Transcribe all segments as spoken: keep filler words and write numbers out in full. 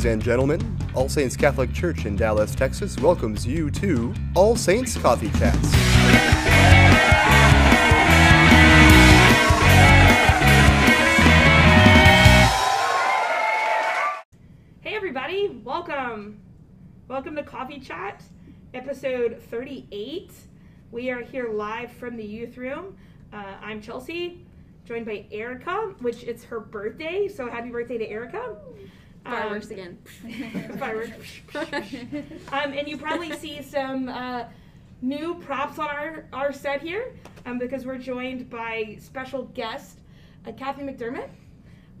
Ladies and gentlemen, All Saints Catholic Church in Dallas, Texas welcomes you to All Saints Coffee Chats. Hey everybody, welcome. Welcome to Coffee Chat, episode thirty-eight. We are here live from the youth room. Uh, I'm Chelsea, joined by Erica, which it's her birthday, so happy birthday to Erica. Fireworks um, again. Fireworks. um, and you probably see some uh, new props on our, our set here um, because we're joined by special guest, uh, Kathy McDermott,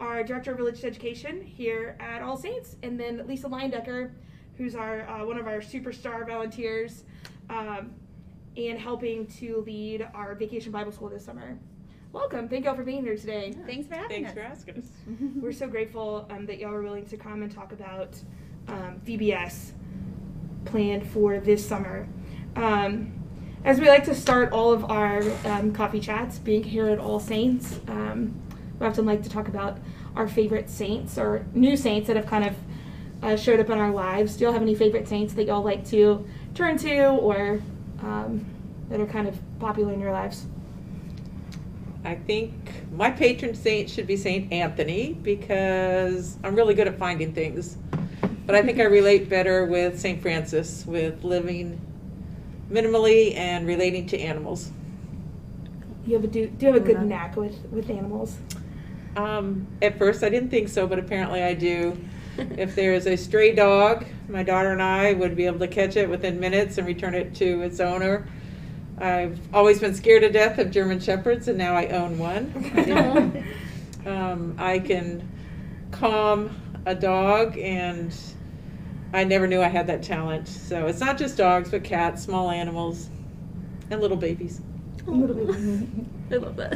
our Director of Religious Education here at All Saints, and then Lisa Leindecker, who's our uh, one of our superstar volunteers um, and helping to lead our Vacation Bible School this summer. Welcome. Thank y'all for being here today. Yeah. Thanks for having Thanks us. Thanks for asking us. We're so grateful um, that y'all are willing to come and talk about um, V B S planned for this summer. Um, as we like to start all of our um, coffee chats, being here at All Saints, um, we often like to talk about our favorite saints or new saints that have kind of uh, showed up in our lives. Do y'all have any favorite saints that y'all like to turn to or um, that are kind of popular in your lives? I think my patron saint should be Saint Anthony because I'm really good at finding things. But I think I relate better with Saint Francis, with living minimally and relating to animals. You have a, do, do you have a good knack with, with animals? Um, at first I didn't think so, but apparently I do. If there is a stray dog, my daughter and I would be able to catch it within minutes and return it to its owner. I've always been scared to death of German Shepherds, and now I own one. um, I can calm a dog, and I never knew I had that talent. So it's not just dogs, but cats, small animals, and little babies. Oh, little babies. I love that.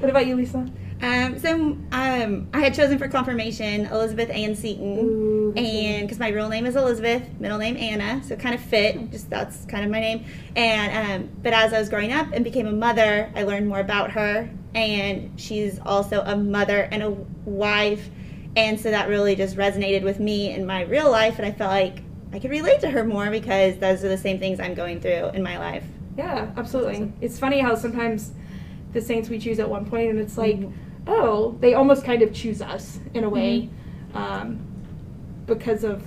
What about you, Lisa? Um, so um, I had chosen for confirmation Elizabeth Ann Seton. Ooh, and because my real name is Elizabeth, middle name Anna, so kind of fit, just that's kind of my name. And um, but as I was growing up and became a mother, I learned more about her, and she's also a mother and a wife, and so that really just resonated with me in my real life, and I felt like I could relate to her more because those are the same things I'm going through in my life. Yeah, absolutely. Awesome. It's funny how sometimes the saints we choose at one point, and it's like, mm-hmm. oh, they almost kind of choose us in a way um, because of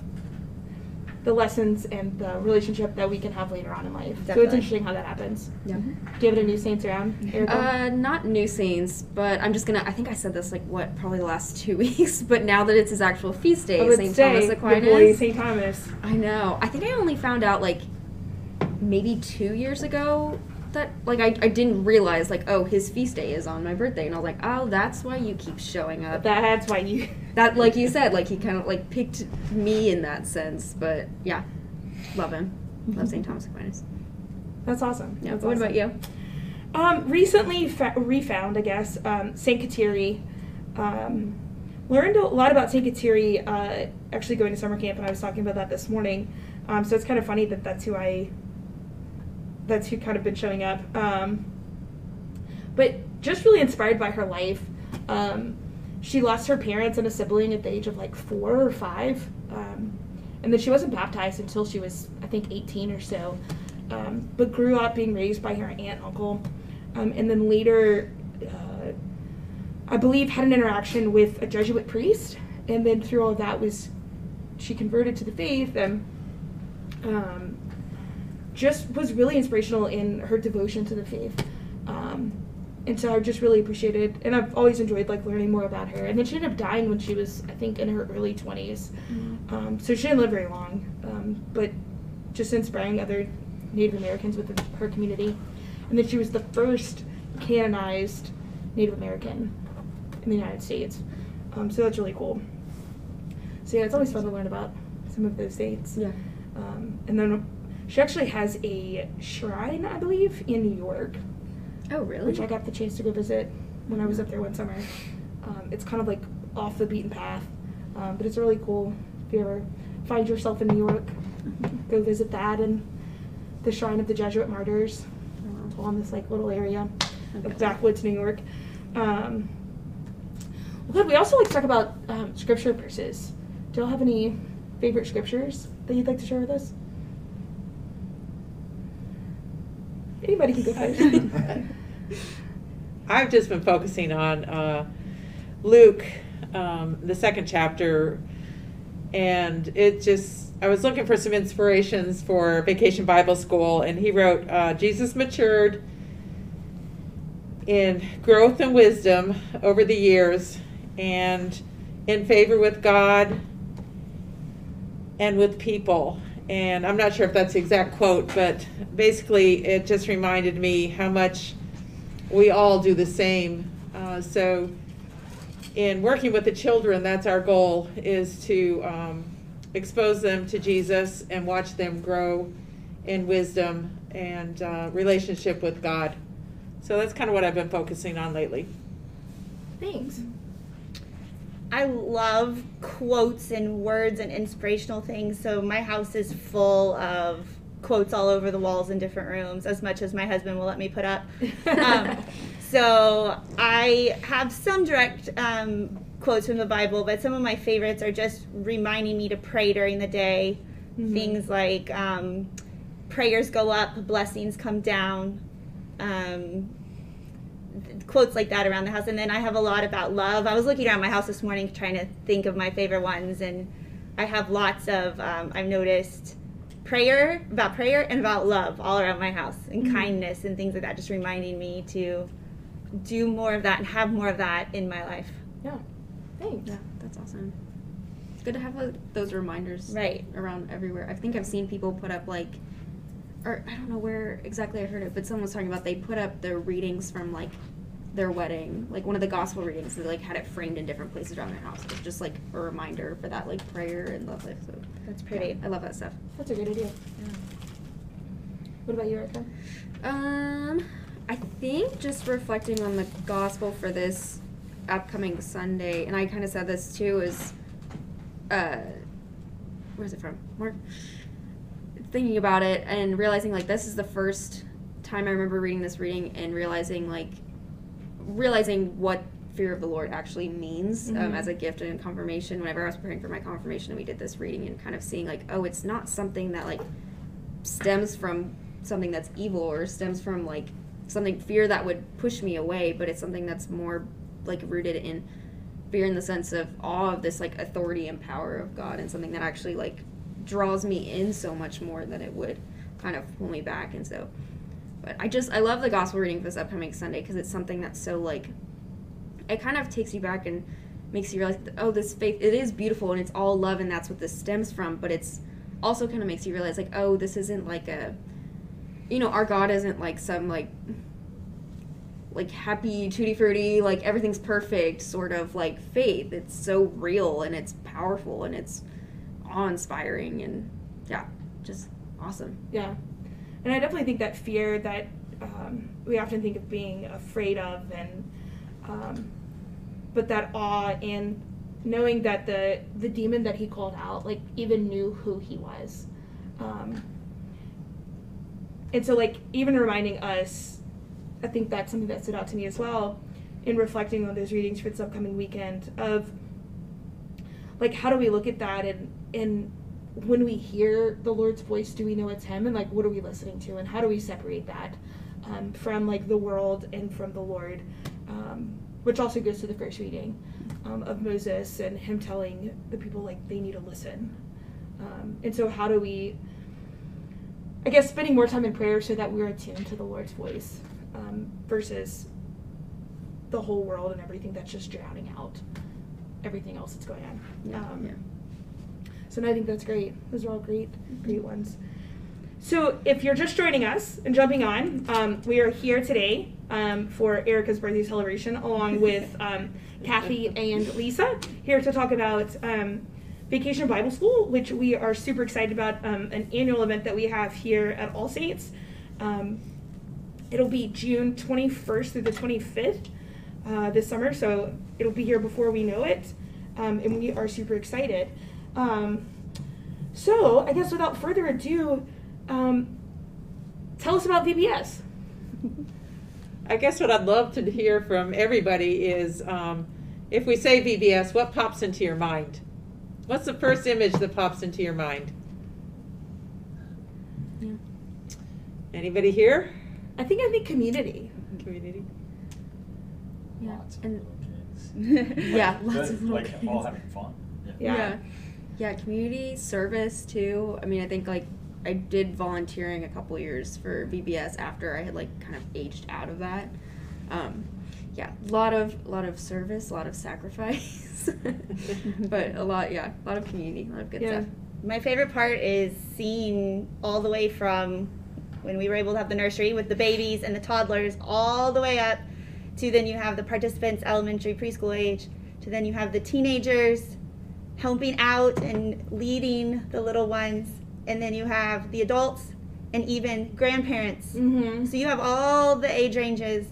the lessons and the relationship that we can have later on in life. Definitely. So it's interesting how that happens. Yeah. Do you have any new saints around, Erica? Uh, not new saints, but I'm just going to, I think I said this like, what, probably the last two weeks, but now that it's his actual feast day, oh, Saint Thomas Aquinas. Good boy, Saint Thomas. I know. I think I only found out like maybe two years ago. That like I, I didn't realize like oh his feast day is on my birthday, and I was like, oh, that's why you keep showing up, that's why you that like you said like he kind of like picked me in that sense. But yeah, love him. Mm-hmm. Love Saint Thomas Aquinas. That's awesome. Yeah, that's what awesome. About you? Um recently fa- refound I guess um Saint Kateri. Um learned a lot about Saint Kateri uh actually going to summer camp, and I was talking about that this morning. Um so it's kind of funny that that's who I That's who kind of been showing up. Um, but just really inspired by her life. Um, she lost her parents and a sibling at the age of like four or five. Um, and then she wasn't baptized until she was, I think, eighteen or so. Um, but grew up being raised by her aunt and uncle. Um, and then later, uh, I believe, had an interaction with a Jesuit priest. And then through all of that was, she converted to the faith, and um, just was really inspirational in her devotion to the faith. Um, and so I just really appreciated, and I've always enjoyed like learning more about her. And then she ended up dying when she was, I think, in her early twenties. Mm-hmm. Um, so she didn't live very long, um, but just inspiring other Native Americans within her community. And then she was the first canonized Native American in the United States. Um, so that's really cool. So yeah, it's always fun to learn about some of those saints. Yeah. Um, and then she actually has a shrine, I believe, in New York. Oh, really? Which I got the chance to go visit when I was up there one summer. Um, it's kind of like off the beaten path, um, but it's really cool. If you ever find yourself in New York, go visit that and the Shrine of the Jesuit Martyrs. It's all in this like little area of backwoods New York. Um, well, we also like to talk about um, scripture verses. Do y'all have any favorite scriptures that you'd like to share with us? Anybody can go first. I've just been focusing on uh, Luke, um, the second chapter, and it just, I was looking for some inspirations for Vacation Bible School, and he wrote, uh, Jesus matured in growth and wisdom over the years, and in favor with God and with people. And I'm not sure if that's the exact quote, but basically it just reminded me how much we all do the same. Uh, so in working with the children, that's our goal, is to um, expose them to Jesus and watch them grow in wisdom and uh, relationship with God. So that's kind of what I've been focusing on lately. Thanks. I love quotes and words and inspirational things, so my house is full of quotes all over the walls in different rooms, as much as my husband will let me put up. Um, so I have some direct um, quotes from the Bible, but some of my favorites are just reminding me to pray during the day. Mm-hmm. Things like um, prayers go up, blessings come down. Um, quotes like that around the house. And then I have a lot about love. I was looking around my house this morning trying to think of my favorite ones, and I have lots of, um, I've noticed prayer, about prayer and about love all around my house, and mm-hmm. kindness and things like that, just reminding me to do more of that and have more of that in my life. Yeah, thanks. Yeah, that's awesome. It's good to have a, those reminders right around everywhere. I think I've seen people put up like, or I don't know where exactly I heard it, but someone was talking about they put up their readings from like their wedding, like one of the gospel readings, they like had it framed in different places around their house. It was just like a reminder for that like prayer and love life. So that's pretty. Yeah, I love that stuff. That's a good idea. Yeah. What about you, Erica? Um, I think just reflecting on the gospel for this upcoming Sunday, and I kind of said this too, is uh, where's it from? Mark? Thinking about it and realizing like this is the first time I remember reading this reading and realizing like realizing what fear of the Lord actually means. Mm-hmm. um, as a gift and confirmation. Whenever I was preparing for my confirmation and we did this reading and kind of seeing like, oh, it's not something that like stems from something that's evil or stems from like something fear that would push me away, but it's something that's more like rooted in fear in the sense of awe of this like authority and power of God, and something that actually like draws me in so much more than it would kind of pull me back. And so, but I just, I love the gospel reading for this upcoming Sunday because it's something that's so like, it kind of takes you back and makes you realize that, oh, this faith, it is beautiful and it's all love and that's what this stems from, but it's also kind of makes you realize like, oh, this isn't like a, you know, our God isn't like some like like happy, tutti-frutti, like everything's perfect sort of like faith. It's so real and it's powerful and it's awe-inspiring and yeah, just awesome. Yeah, and I definitely think that fear that um, we often think of being afraid of, and um, but that awe and knowing that the the demon that he called out like even knew who he was, um, and so like even reminding us, I think that's something that stood out to me as well in reflecting on those readings for this upcoming weekend of like how do we look at that, and and when we hear the Lord's voice, do we know it's him, and like what are we listening to, and how do we separate that um, from like the world and from the Lord, um, which also goes to the first reading um, of Moses and him telling the people like they need to listen, um, and so how do we, I guess, spending more time in prayer so that we're attuned to the Lord's voice um, versus the whole world and everything that's just drowning out everything else that's going on. Yeah, um, yeah. So no, I think that's great. Those are all great, great ones. So if you're just joining us and jumping on, um, we are here today um, for Erica's birthday celebration, along with um, Kathy and Lisa, here to talk about um, Vacation Bible School, which we are super excited about, um, an annual event that we have here at All Saints. Um, it'll be June twenty-first through the twenty-fifth uh, this summer, so it'll be here before we know it, um, and we are super excited. Um, so, I guess without further ado, um, tell us about V B S. I guess what I'd love to hear from everybody is, um, if we say V B S, what pops into your mind? What's the first image that pops into your mind? Yeah. Anybody here? I think I think community. Community. Yeah. Lots of and, little kids. Yeah, like, lots of little like kids. All having fun. Yeah. Yeah. yeah. Yeah, community service too. I mean, I think like I did volunteering a couple years for V B S after I had like kind of aged out of that. Um, yeah, a lot of lot of service, a lot of sacrifice, but a lot, yeah, a lot of community, a lot of good yeah. stuff. My favorite part is seeing all the way from when we were able to have the nursery with the babies and the toddlers all the way up to then you have the participants, elementary, preschool age, to then you have the teenagers helping out and leading the little ones, and then you have the adults and even grandparents. Mm-hmm. So you have all the age ranges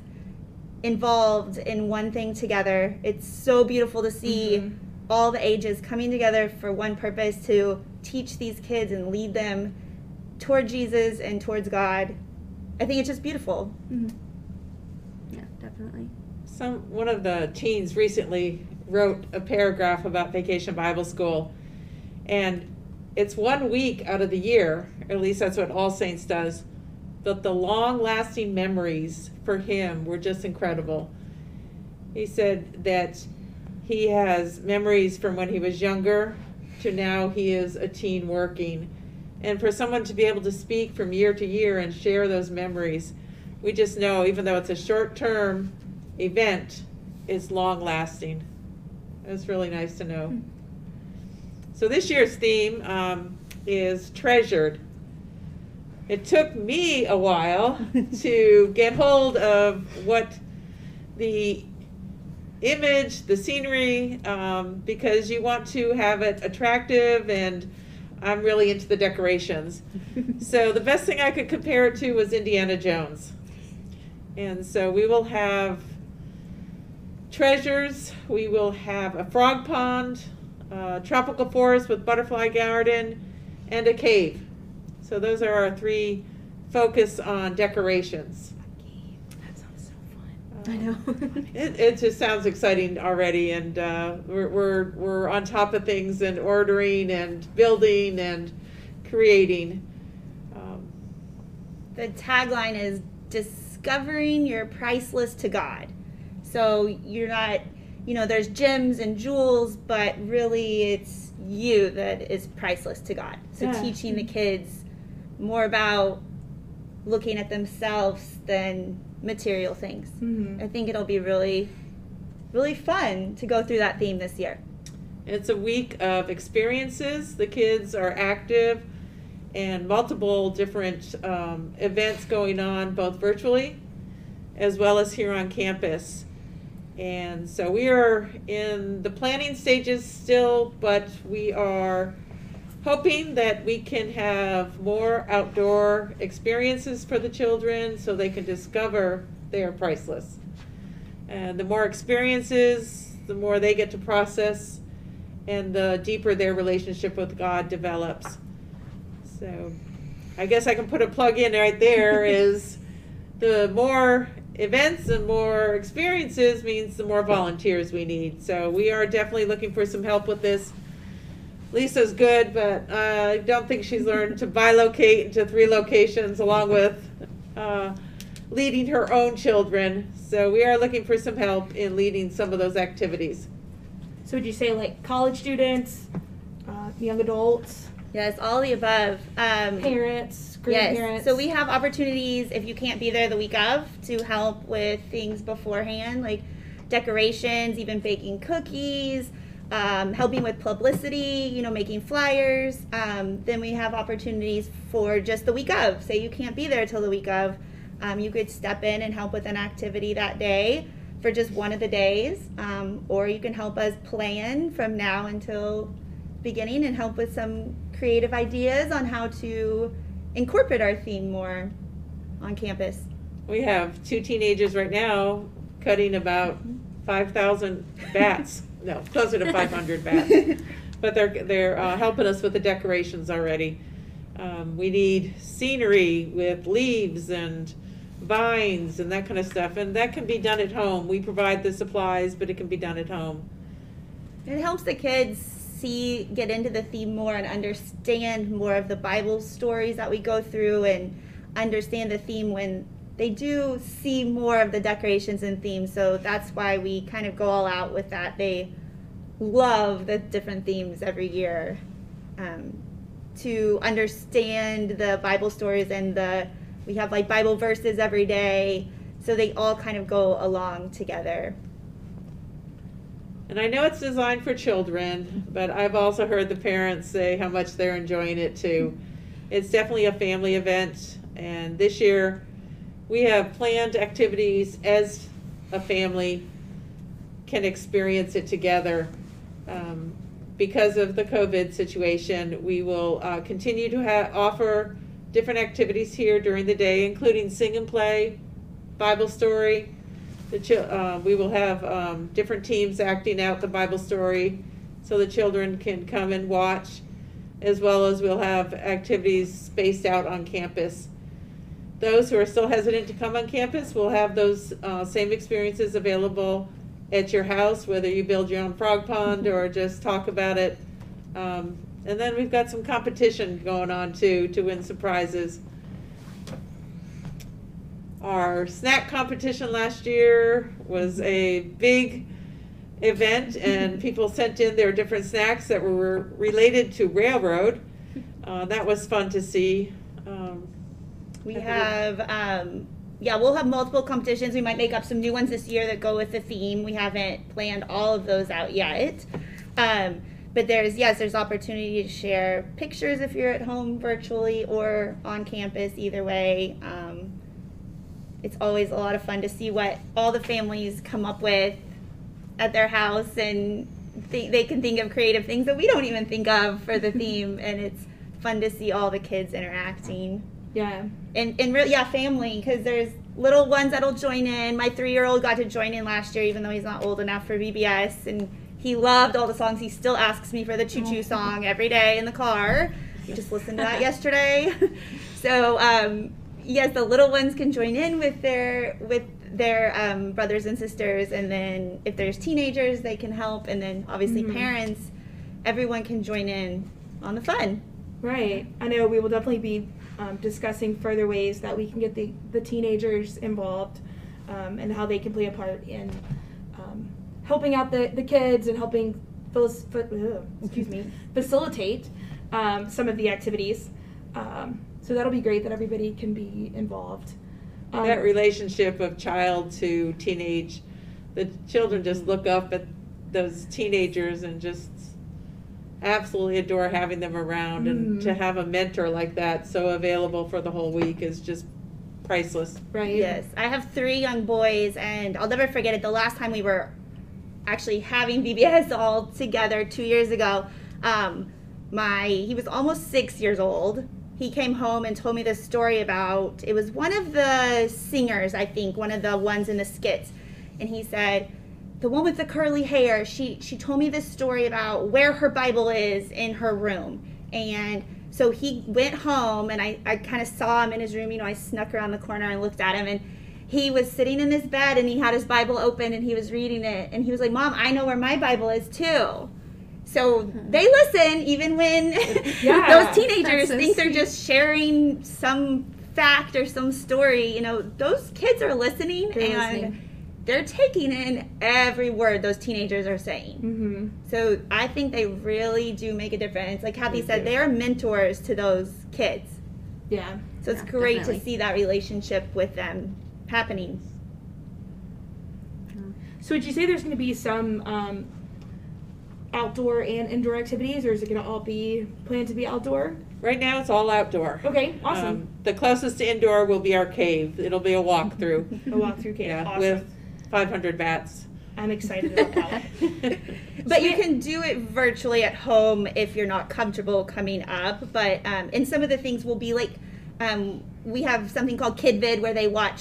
involved in one thing together. It's so beautiful to see mm-hmm. all the ages coming together for one purpose to teach these kids and lead them toward Jesus and towards God. I think it's just beautiful. Mm-hmm. Yeah, definitely. Some one of the teens recently wrote a paragraph about Vacation Bible School, and it's one week out of the year, or at least that's what All Saints does, but the long-lasting memories for him were just incredible. He said that he has memories from when he was younger to now he is a teen working, and for someone to be able to speak from year to year and share those memories, we just know even though it's a short-term event, it's long-lasting. It's really nice to know. So this year's theme um, is treasured. It took me a while to get hold of what the image, the scenery, um, because you want to have it attractive, and I'm really into the decorations. So the best thing I could compare it to was Indiana Jones. And so we will have treasures, we will have a frog pond, a tropical forest with butterfly garden, and a cave. So those are our three focus on decorations. A cave, that sounds so fun. Uh, I know. it, it just sounds exciting already, and uh, we're, we're, we're on top of things and ordering and building and creating. Um, the tagline is discovering your priceless to God. So you're not, you know, there's gems and jewels, but really it's you that is priceless to God. So yeah. Teaching the kids more about looking at themselves than material things. Mm-hmm. I think it'll be really, really fun to go through that theme this year. It's a week of experiences. The kids are active and multiple different um, events going on, both virtually as well as here on campus. And so we are in the planning stages still, but we are hoping that we can have more outdoor experiences for the children so they can discover they are priceless. And the more experiences, the more they get to process, and the deeper their relationship with God develops. So I guess I can put a plug in right there is the more events and more experiences means the more volunteers we need. So we are definitely looking for some help with this. Lisa's good, but uh, I don't think she's learned to bilocate into three locations along with uh, leading her own children. So we are looking for some help in leading some of those activities. So would you say like college students, uh, young adults? Yes, all the above. Um, Parents, grandparents. Yes. So we have opportunities if you can't be there the week of to help with things beforehand, like decorations, even baking cookies, um, helping with publicity, you know, making flyers. Um, then we have opportunities for just the week of. Say you can't be there till the week of. Um, you could step in and help with an activity that day for just one of the days, um, or you can help us plan from now until beginning and help with some creative ideas on how to incorporate our theme more on campus. We have two teenagers right now cutting about five thousand bats, no, closer to five hundred bats, but they're, they're uh, helping us with the decorations already. Um, we need scenery with leaves and vines and that kind of stuff, and that can be done at home. We provide the supplies, but it can be done at home. It helps the kids see, get into the theme more and understand more of the Bible stories that we go through and understand the theme when they do see more of the decorations and themes. So that's why we kind of go all out with that. They love the different themes every year um, to understand the Bible stories, and the we have like Bible verses every day. So they all kind of go along together. And I know it's designed for children, but I've also heard the parents say how much they're enjoying it too. It's definitely a family event, and this year we have planned activities as a family can experience it together. Um, because of the COVID situation, we will uh, continue to ha- offer different activities here during the day, including sing and play, Bible story. The ch- uh, we will have um, different teams acting out the Bible story so the children can come and watch, as well as we'll have activities spaced out on campus. Those who are still hesitant to come on campus will have those uh, same experiences available at your house, whether you build your own frog pond or just talk about it. Um, and then we've got some competition going on too to win some prizes. Our snack competition last year was a big event, and people sent in their different snacks that were related to railroad. Uh, that was fun to see. Um, We have, um, yeah, we'll have multiple competitions. We might make up some new ones this year that go with the theme. We haven't planned all of those out yet. Um, but there's, yes, there's opportunity to share pictures if you're at home virtually or on campus, either way. Um, it's always a lot of fun to see what all the families come up with at their house, and th- they can think of creative things that we don't even think of for the theme, and it's fun to see all the kids interacting. Yeah. And and really, yeah, family, because there's little ones that'll join in. My three-year-old got to join in last year, even though he's not old enough for V B S, and he loved all the songs. He still asks me for the choo-choo song every day in the car. We just listened to that yesterday. So um, yes, the little ones can join in with their with their um, brothers and sisters, and then if there's teenagers, they can help, and then obviously mm-hmm. parents, everyone can join in on the fun. Right. I know we will definitely be Um, discussing further ways that we can get the, the teenagers involved um, and how they can play a part in um, helping out the, the kids and helping fil- ugh, excuse me, facilitate um, some of the activities. Um, so that'll be great that everybody can be involved. Um, that relationship of child to teenage, the children just look up at those teenagers and just absolutely adore having them around, and mm. to have a mentor like that so available for the whole week is just priceless. Right. Yes. I have three young boys, and I'll never forget it. The last time we were actually having V B S all together two years ago, um, my he was almost six years old. He came home and told me this story about, it was one of the singers, I think, one of the ones in the skits, and he said, the one with the curly hair, she, she told me this story about where her Bible is in her room. And so he went home, and I, I kind of saw him in his room. You know, I snuck around the corner and looked at him, and he was sitting in his bed, and he had his Bible open, and he was reading it. And he was like, Mom, I know where my Bible is too. So they listen even when yeah, those teenagers so think sweet. They're just sharing some fact or some story. You know, those kids are listening, they're and listening. They're taking in every word those teenagers are saying. Mm-hmm. So I think they really do make a difference. Like Kathy they said, do. They are mentors to those kids. Yeah. So it's yeah, great definitely. To see that relationship with them happening. So would you say there's going to be some um, outdoor and indoor activities, or is it going to all be planned to be outdoor? Right now it's all outdoor. Okay, awesome. Um, the closest to indoor will be our cave. It'll be a walkthrough. A walkthrough cave, yeah, awesome. With five hundred bats. I'm excited about that. But so you can do it virtually at home if you're not comfortable coming up. But um, and some of the things will be like, um, we have something called KidVid where they watch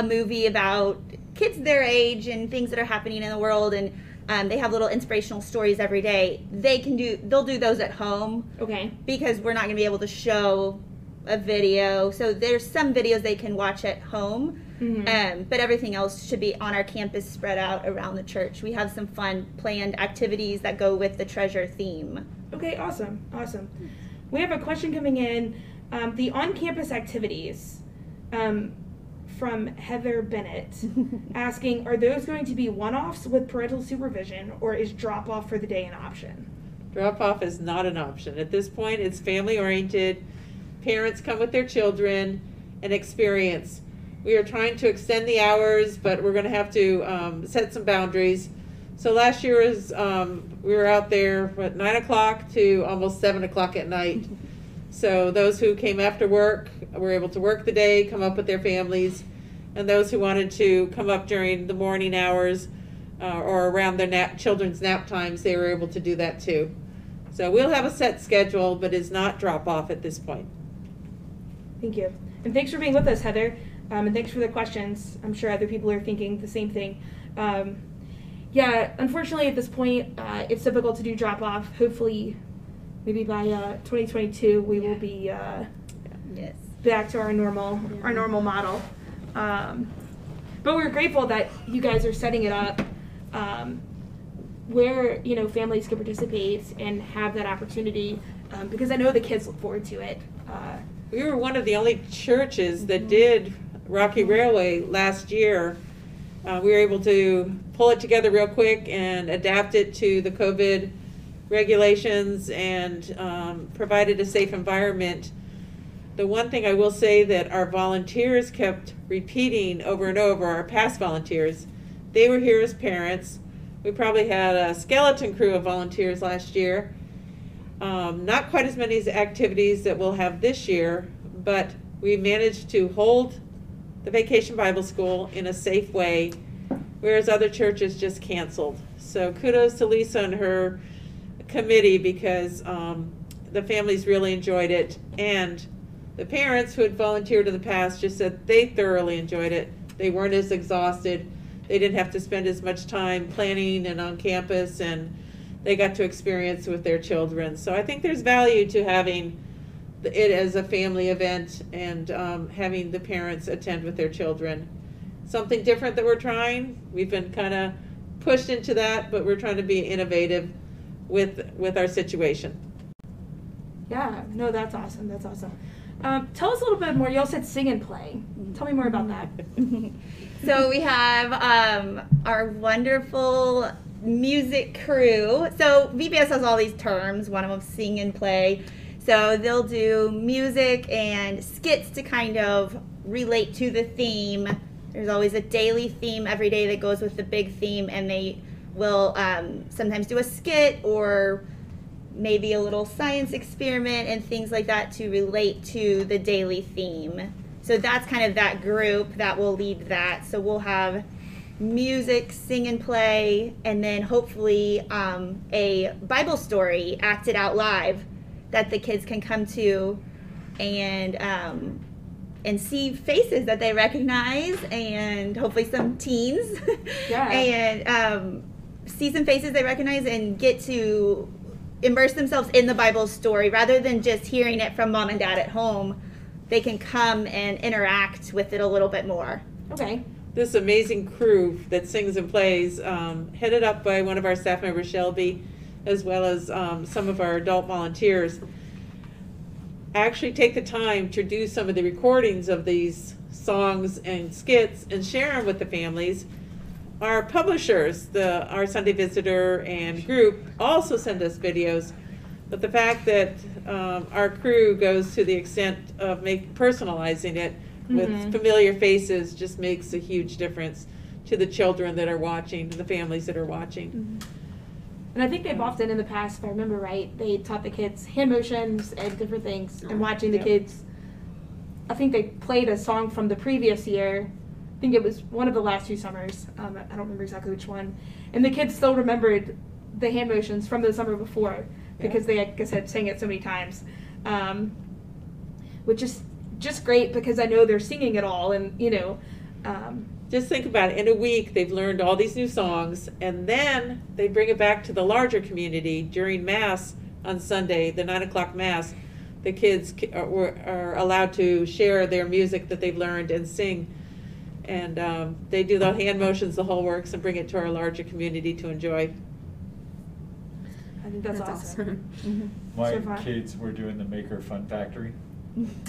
a movie about kids their age and things that are happening in the world, and um, they have little inspirational stories every day. They can do, they'll do those at home. Okay. Because we're not going to be able to show a video. So there's some videos they can watch at home, mm-hmm. um, but everything else should be on our campus spread out around the church. We have some fun planned activities that go with the treasure theme. Okay, awesome, awesome. We have a question coming in. Um, the on-campus activities um, from Heather Bennett asking, are those going to be one-offs with parental supervision, or is drop-off for the day an option? Drop-off is not an option. At this point, it's family-oriented. Parents come with their children and experience. We are trying to extend the hours, but we're going to have to um, set some boundaries. So last year was, um, we were out there at nine o'clock to almost seven o'clock at night. So those who came after work were able to work the day, come up with their families, and those who wanted to come up during the morning hours uh, or around their nap, children's nap times, they were able to do that too. So we'll have a set schedule, but it's not drop-off at this point. Thank you. And thanks for being with us, Heather. Um, and thanks for the questions. I'm sure other people are thinking the same thing. Um, yeah, unfortunately at this point, uh, it's difficult to do drop-off. Hopefully, maybe by uh, twenty twenty-two, we yeah. will be uh, yes. back to our normal yeah. our normal model. Um, but we're grateful that you guys are setting it up um, where, you know, families can participate and have that opportunity, um, because I know the kids look forward to it. Uh, We were one of the only churches that did Rocky Railway last year. Uh, we were able to pull it together real quick and adapt it to the COVID regulations and um, provided a safe environment. The one thing I will say that our volunteers kept repeating over and over, our past volunteers, they were here as parents. We probably had a skeleton crew of volunteers last year. Um, not quite as many activities that we'll have this year, but we managed to hold the Vacation Bible School in a safe way, whereas other churches just canceled. So kudos to Lisa and her committee, because um, the families really enjoyed it, and the parents who had volunteered in the past just said they thoroughly enjoyed it. They weren't as exhausted. They didn't have to spend as much time planning and on campus, and they got to experience with their children. So I think there's value to having it as a family event and um, having the parents attend with their children. Something different that we're trying. We've been kind of pushed into that, but we're trying to be innovative with with our situation. Yeah, no, that's awesome. That's awesome. Um, tell us a little bit more. You all said sing and play. Tell me more about that. So we have um, our wonderful music crew. So V B S has all these terms. One of them, sing and play. So they'll do music and skits to kind of relate to the theme. There's always a daily theme every day that goes with the big theme, and they will um, sometimes do a skit or maybe a little science experiment and things like that to relate to the daily theme. So that's kind of that group that will lead that. So we'll have music, sing and play, and then hopefully um, a Bible story acted out live that the kids can come to and um, and see faces that they recognize, and hopefully some teens yeah. and um, see some faces they recognize and get to immerse themselves in the Bible story rather than just hearing it from mom and dad at home. They can come and interact with it a little bit more. Okay. This amazing crew that sings and plays, um, headed up by one of our staff members, Shelby, as well as um, some of our adult volunteers, actually take the time to do some of the recordings of these songs and skits and share them with the families. Our publishers, the Our Sunday Visitor and Group, also send us videos, but the fact that um, our crew goes to the extent of make, personalizing it with mm-hmm. familiar faces just makes a huge difference to the children that are watching, to the families that are watching. Mm-hmm. And I think they've often in the past, if I remember right, they taught the kids hand motions and different things, and watching the yep. kids. I think they played a song from the previous year. I think it was one of the last two summers. Um, I don't remember exactly which one. And the kids still remembered the hand motions from the summer before because yep. they, like I said, sang it so many times, um, which is just great because I know they're singing it all, and you know um, just think about it, in a week they've learned all these new songs, and then they bring it back to the larger community during Mass on Sunday, the nine o'clock Mass, the kids are, are allowed to share their music that they've learned and sing. And um, they do the hand motions, the whole works, and bring it to our larger community to enjoy. I think that's, that's awesome. awesome. Mm-hmm. My so kids were doing the Maker Fun Factory.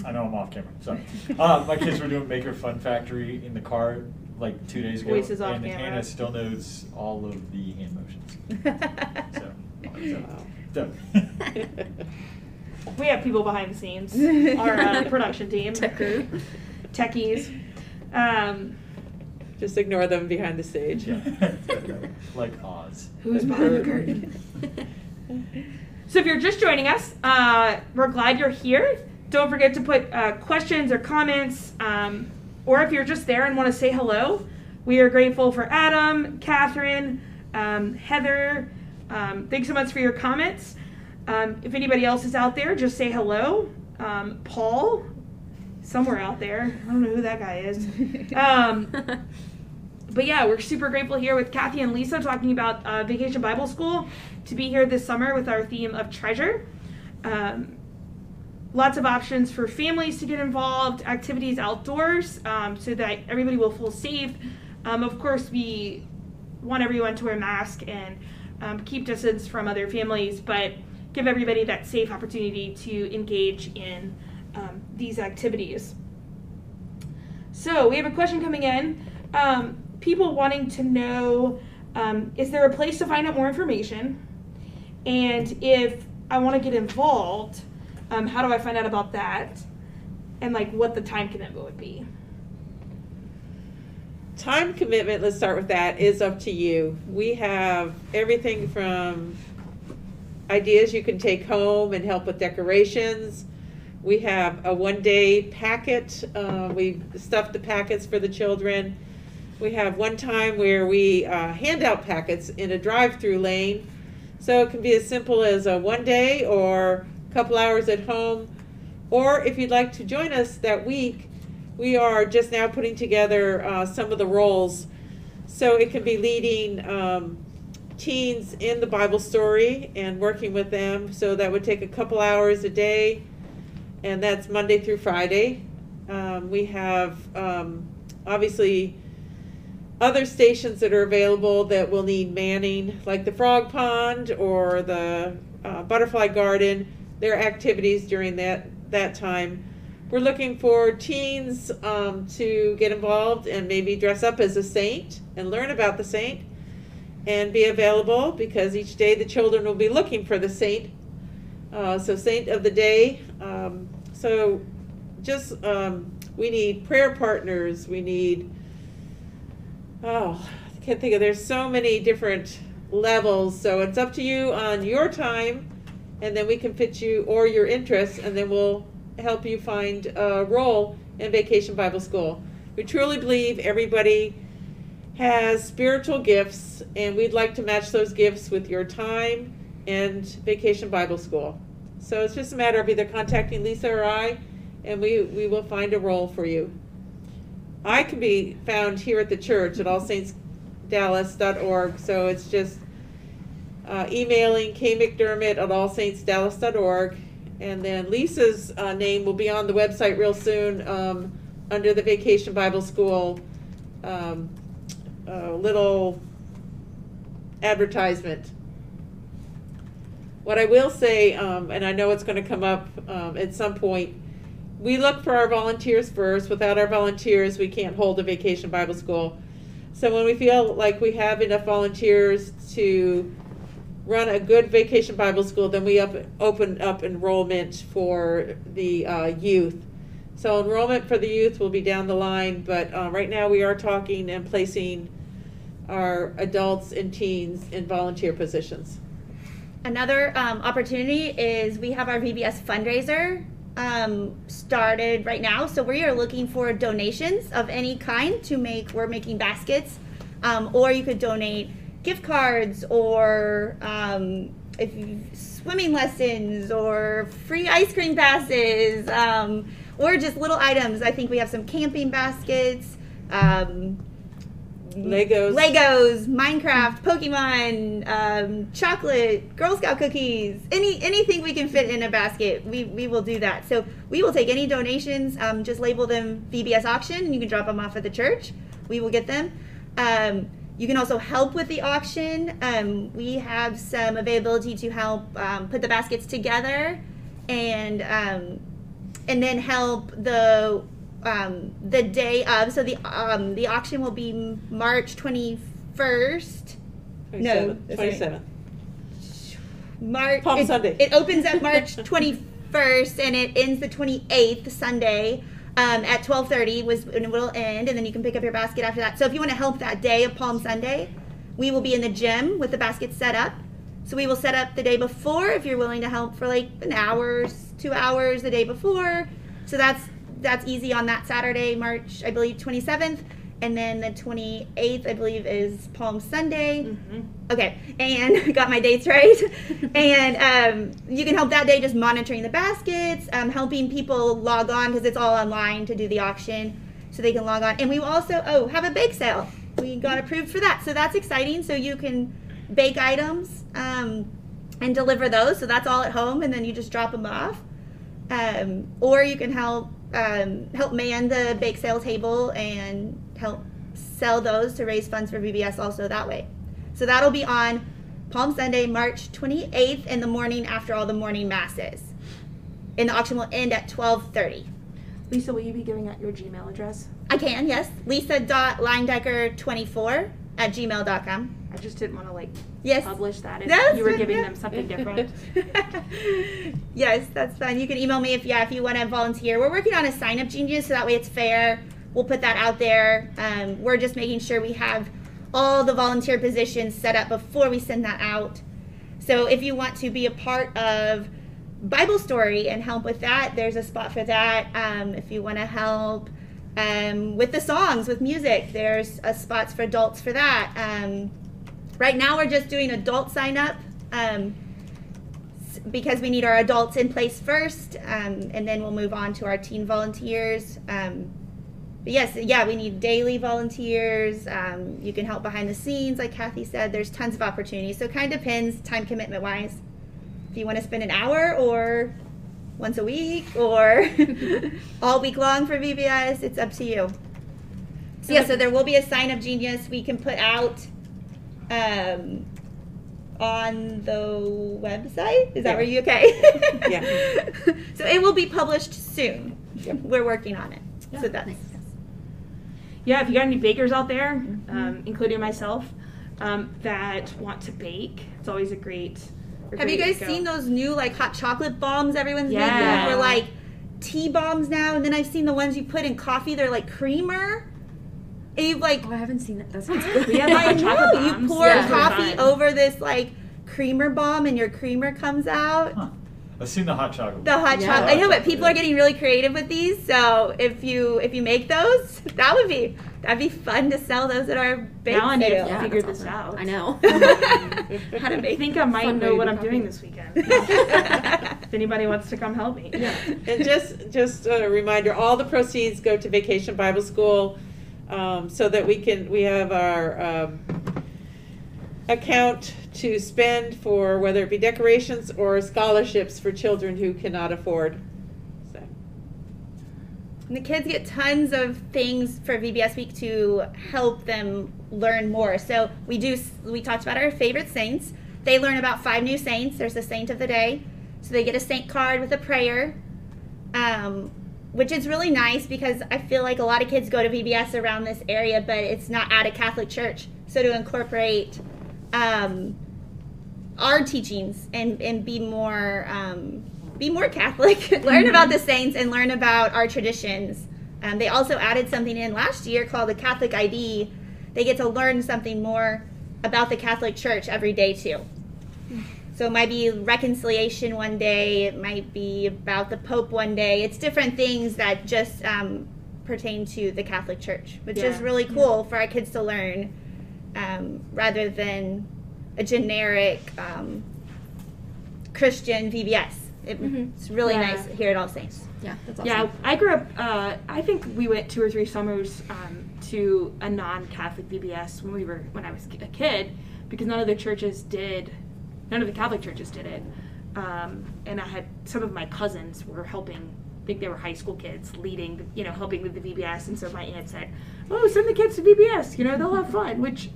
I know I'm off camera, sorry. Uh, my kids were doing Maker Fun Factory in the car like two days ago. Voices off and camera. Anna still knows all of the hand motions. so, so, so. We have people behind the scenes, our uh, production team, tech crew, techies. Um, Just ignore them behind the stage. Yeah. Like Oz. Who's behind the curtain? So if you're just joining us, uh, we're glad you're here. Don't forget to put uh, questions or comments, um, or if you're just there and want to say hello, we are grateful for Adam, Catherine, um, Heather. Um, thanks so much for your comments. Um, if anybody else is out there, just say hello. Um, Paul, somewhere out there. I don't know who that guy is. Um, but yeah, we're super grateful here with Kathy and Lisa talking about uh, Vacation Bible School to be here this summer with our theme of treasure. Um, lots of options for families to get involved, activities outdoors, um, so that everybody will feel safe. Um, of course, we want everyone to wear masks and um, keep distance from other families, but give everybody that safe opportunity to engage in um, these activities. So we have a question coming in. Um, people wanting to know, um, is there a place to find out more information? And if I want to get involved, um, how do I find out about that? And like what the time commitment would be? Time commitment, let's start with that, is up to you. We have everything from ideas you can take home and help with decorations. We have a one-day packet. Uh, we stuffed the packets for the children. We have one time where we uh, hand out packets in a drive-through lane. So it can be as simple as a one day or a couple hours at home. Or if you'd like to join us that week, we are just now putting together uh, some of the roles. So it can be leading um, teens in the Bible story and working with them. So that would take a couple hours a day, and that's Monday through Friday. Um, we have um, obviously other stations that are available that will need manning, like the Frog Pond or the uh, Butterfly Garden. There are activities during that, that time. We're looking for teens um, to get involved and maybe dress up as a saint and learn about the saint, and be available, because each day the children will be looking for the saint. Uh, so saint of the day. Um, so just, um, we need prayer partners. We need, oh, I can't think of, there's so many different levels. So it's up to you on your time, and then we can fit you or your interests, and then we'll help you find a role in Vacation Bible School. We truly believe everybody has spiritual gifts, and we'd like to match those gifts with your time and Vacation Bible School. So it's just a matter of either contacting Lisa or I, and we, we will find a role for you. I can be found here at the church at all saints dallas dot org, so it's just uh, emailing k mcdermott at all saints dallas dot org, and then Lisa's uh, name will be on the website real soon um, under the Vacation Bible School um, Uh, little advertisement. What I will say, um, and I know it's going to come up um, at some point, we look for our volunteers first. Without our volunteers, we can't hold a Vacation Bible School. So when we feel like we have enough volunteers to run a good Vacation Bible School, then we up, open up enrollment for the uh, youth. So enrollment for the youth will be down the line, but uh, right now we are talking and placing our adults and teens in volunteer positions. Another um, opportunity is we have our V B S fundraiser um, started right now. So we are looking for donations of any kind to make, we're making baskets, um, or you could donate gift cards, or um, if swimming lessons, or free ice cream passes, um, or just little items. I think we have some camping baskets, um, Legos, Legos, Minecraft, Pokemon, um, chocolate, Girl Scout cookies, any anything we can fit in a basket, we, we will do that. So we will take any donations, um, just label them V B S auction, and you can drop them off at the church. We will get them. Um, you can also help with the auction. Um, we have some availability to help um, put the baskets together, and um, and then help the Um, the day of. So the um, the auction will be March twenty-first. No, twenty-seventh. March. Palm it, Sunday. It opens up March twenty-first and it ends the twenty-eighth Sunday um, at twelve thirty was when it will end, and then you can pick up your basket after that. So if you want to help that day of Palm Sunday, we will be in the gym with the basket set up. So we will set up the day before if you're willing to help for like an hour, two hours the day before. So that's that's easy on that Saturday, March, I believe, twenty-seventh, and then the twenty-eighth, I believe, is Palm Sunday. Mm-hmm. Okay, and got my dates right. And um, you can help that day just monitoring the baskets, um, helping people log on, because it's all online to do the auction, so they can log on. And we also, oh, have a bake sale. We got approved for that, so that's exciting. So you can bake items um, and deliver those, so that's all at home, and then you just drop them off. Um, or you can help Um, help man the bake sale table and help sell those to raise funds for V B S also that way. So that'll be on Palm Sunday, March twenty-eighth, in the morning after all the morning masses. And the auction will end at twelve thirty. Lisa, will you be giving out your Gmail address? I can, yes. Lisa dot Leindecker twenty-four at gmail dot com. I just didn't want to like yes. publish that if that's you were giving yeah. them something different. Yes, that's fine. You can email me if yeah if you want to volunteer. We're working on a sign up changes so that way it's fair. We'll put that out there. Um, we're just making sure we have all the volunteer positions set up before we send that out. So if you want to be a part of Bible Story and help with that, there's a spot for that. Um, if you want to help um, with the songs, with music, there's a spots for adults for that. Um, Right now we're just doing adult sign up um, because we need our adults in place first, um, and then we'll move on to our teen volunteers. Um, but yes, yeah, we need daily volunteers. Um, you can help behind the scenes, like Kathy said. There's tons of opportunities. So it kind of depends time commitment wise. If you want to spend an hour or once a week or all week long for V B S, it's up to you. So yeah, so there will be a sign up genius we can put out um on the website. Is that yeah. where you okay? Yeah. So it will be published soon. Yep. We're working on it. Yeah. So that's yeah, if you got any bakers out there, mm-hmm. um, including myself, um, that want to bake, it's always a great a Have great you guys go. seen those new like hot chocolate bombs everyone's yeah. making? They're like tea bombs now, and then I've seen the ones you put in coffee, they're like creamer. And you like, oh, I haven't seen that. That's good. We have like chocolate bombs. You pour yeah. coffee over this like creamer bomb, and your creamer comes out. Huh. I've seen the hot chocolate. The hot yeah. chocolate. I know, but people yeah. are getting really creative with these. So if you if you make those, that would be that'd be fun to sell those at our bake sale. Now I need to yeah, figure this awesome. out. I know. How to make? I think I might fun know what I'm coffee. doing this weekend. If anybody wants to come help me. Yeah. And just just a reminder: all the proceeds go to Vacation Bible School. Um, so that we can, we have our um, account to spend for whether it be decorations or scholarships for children who cannot afford. So. And the kids get tons of things for V B S Week to help them learn more. So we do, we talked about our favorite saints. They learn about five new saints. There's the saint of the day. So they get a saint card with a prayer. Um, Which is really nice because I feel like a lot of kids go to V B S around this area, but it's not at a Catholic church. So to incorporate um, our teachings and, and be more um, be more Catholic, learn about the saints and learn about our traditions. Um, they also added something in last year called the Catholic I D. They get to learn something more about the Catholic Church every day too. So it might be reconciliation one day, it might be about the Pope one day. It's different things that just um, pertain to the Catholic Church, which yeah. is really cool yeah. for our kids to learn um, rather than a generic um, Christian V B S. It, mm-hmm. It's really yeah. nice here at All Saints. Yeah, that's awesome. Yeah, I grew up, uh, I think we went two or three summers um, to a non-Catholic V B S when we were, when I was a kid, because none of the churches did, none of the Catholic churches did it. Um, and I had, some of my cousins were helping, I think they were high school kids, leading, you know, helping with the V B S. And so my aunt said, oh, send the kids to V B S, you know, they'll have fun, which